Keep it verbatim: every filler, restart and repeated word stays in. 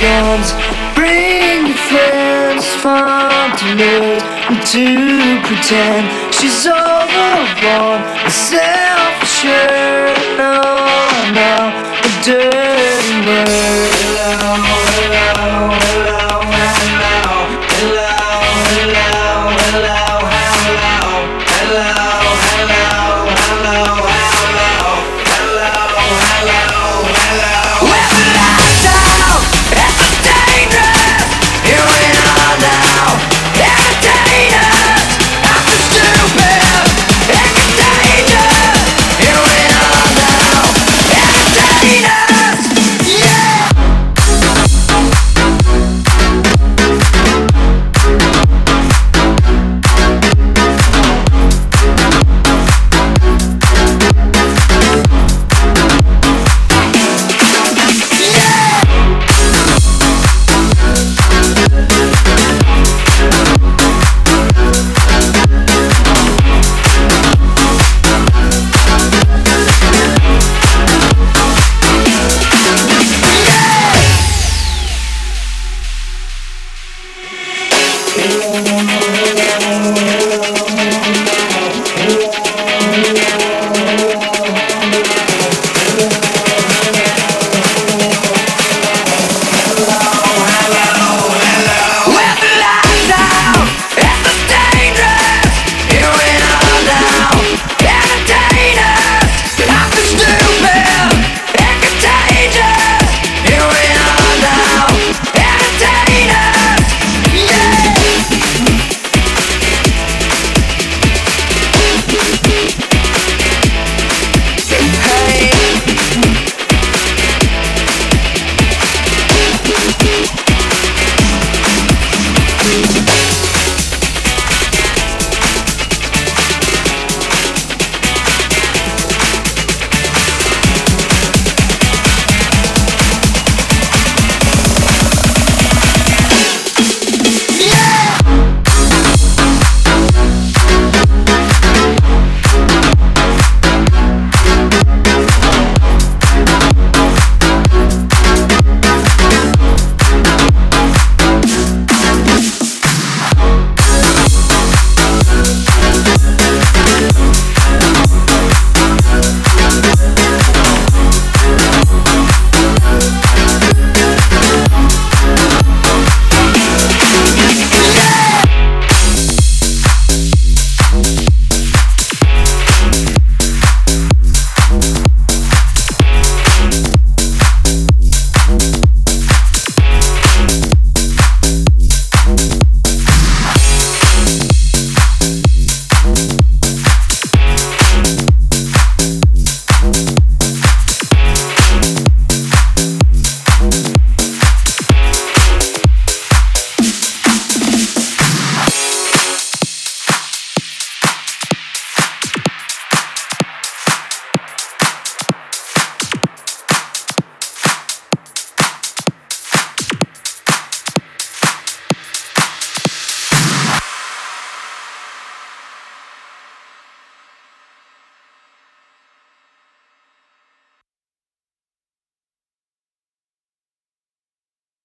guns. Bring your friends from the news to pretend she's overborn, self-assured. No, no, a dirty word. Hello, hello.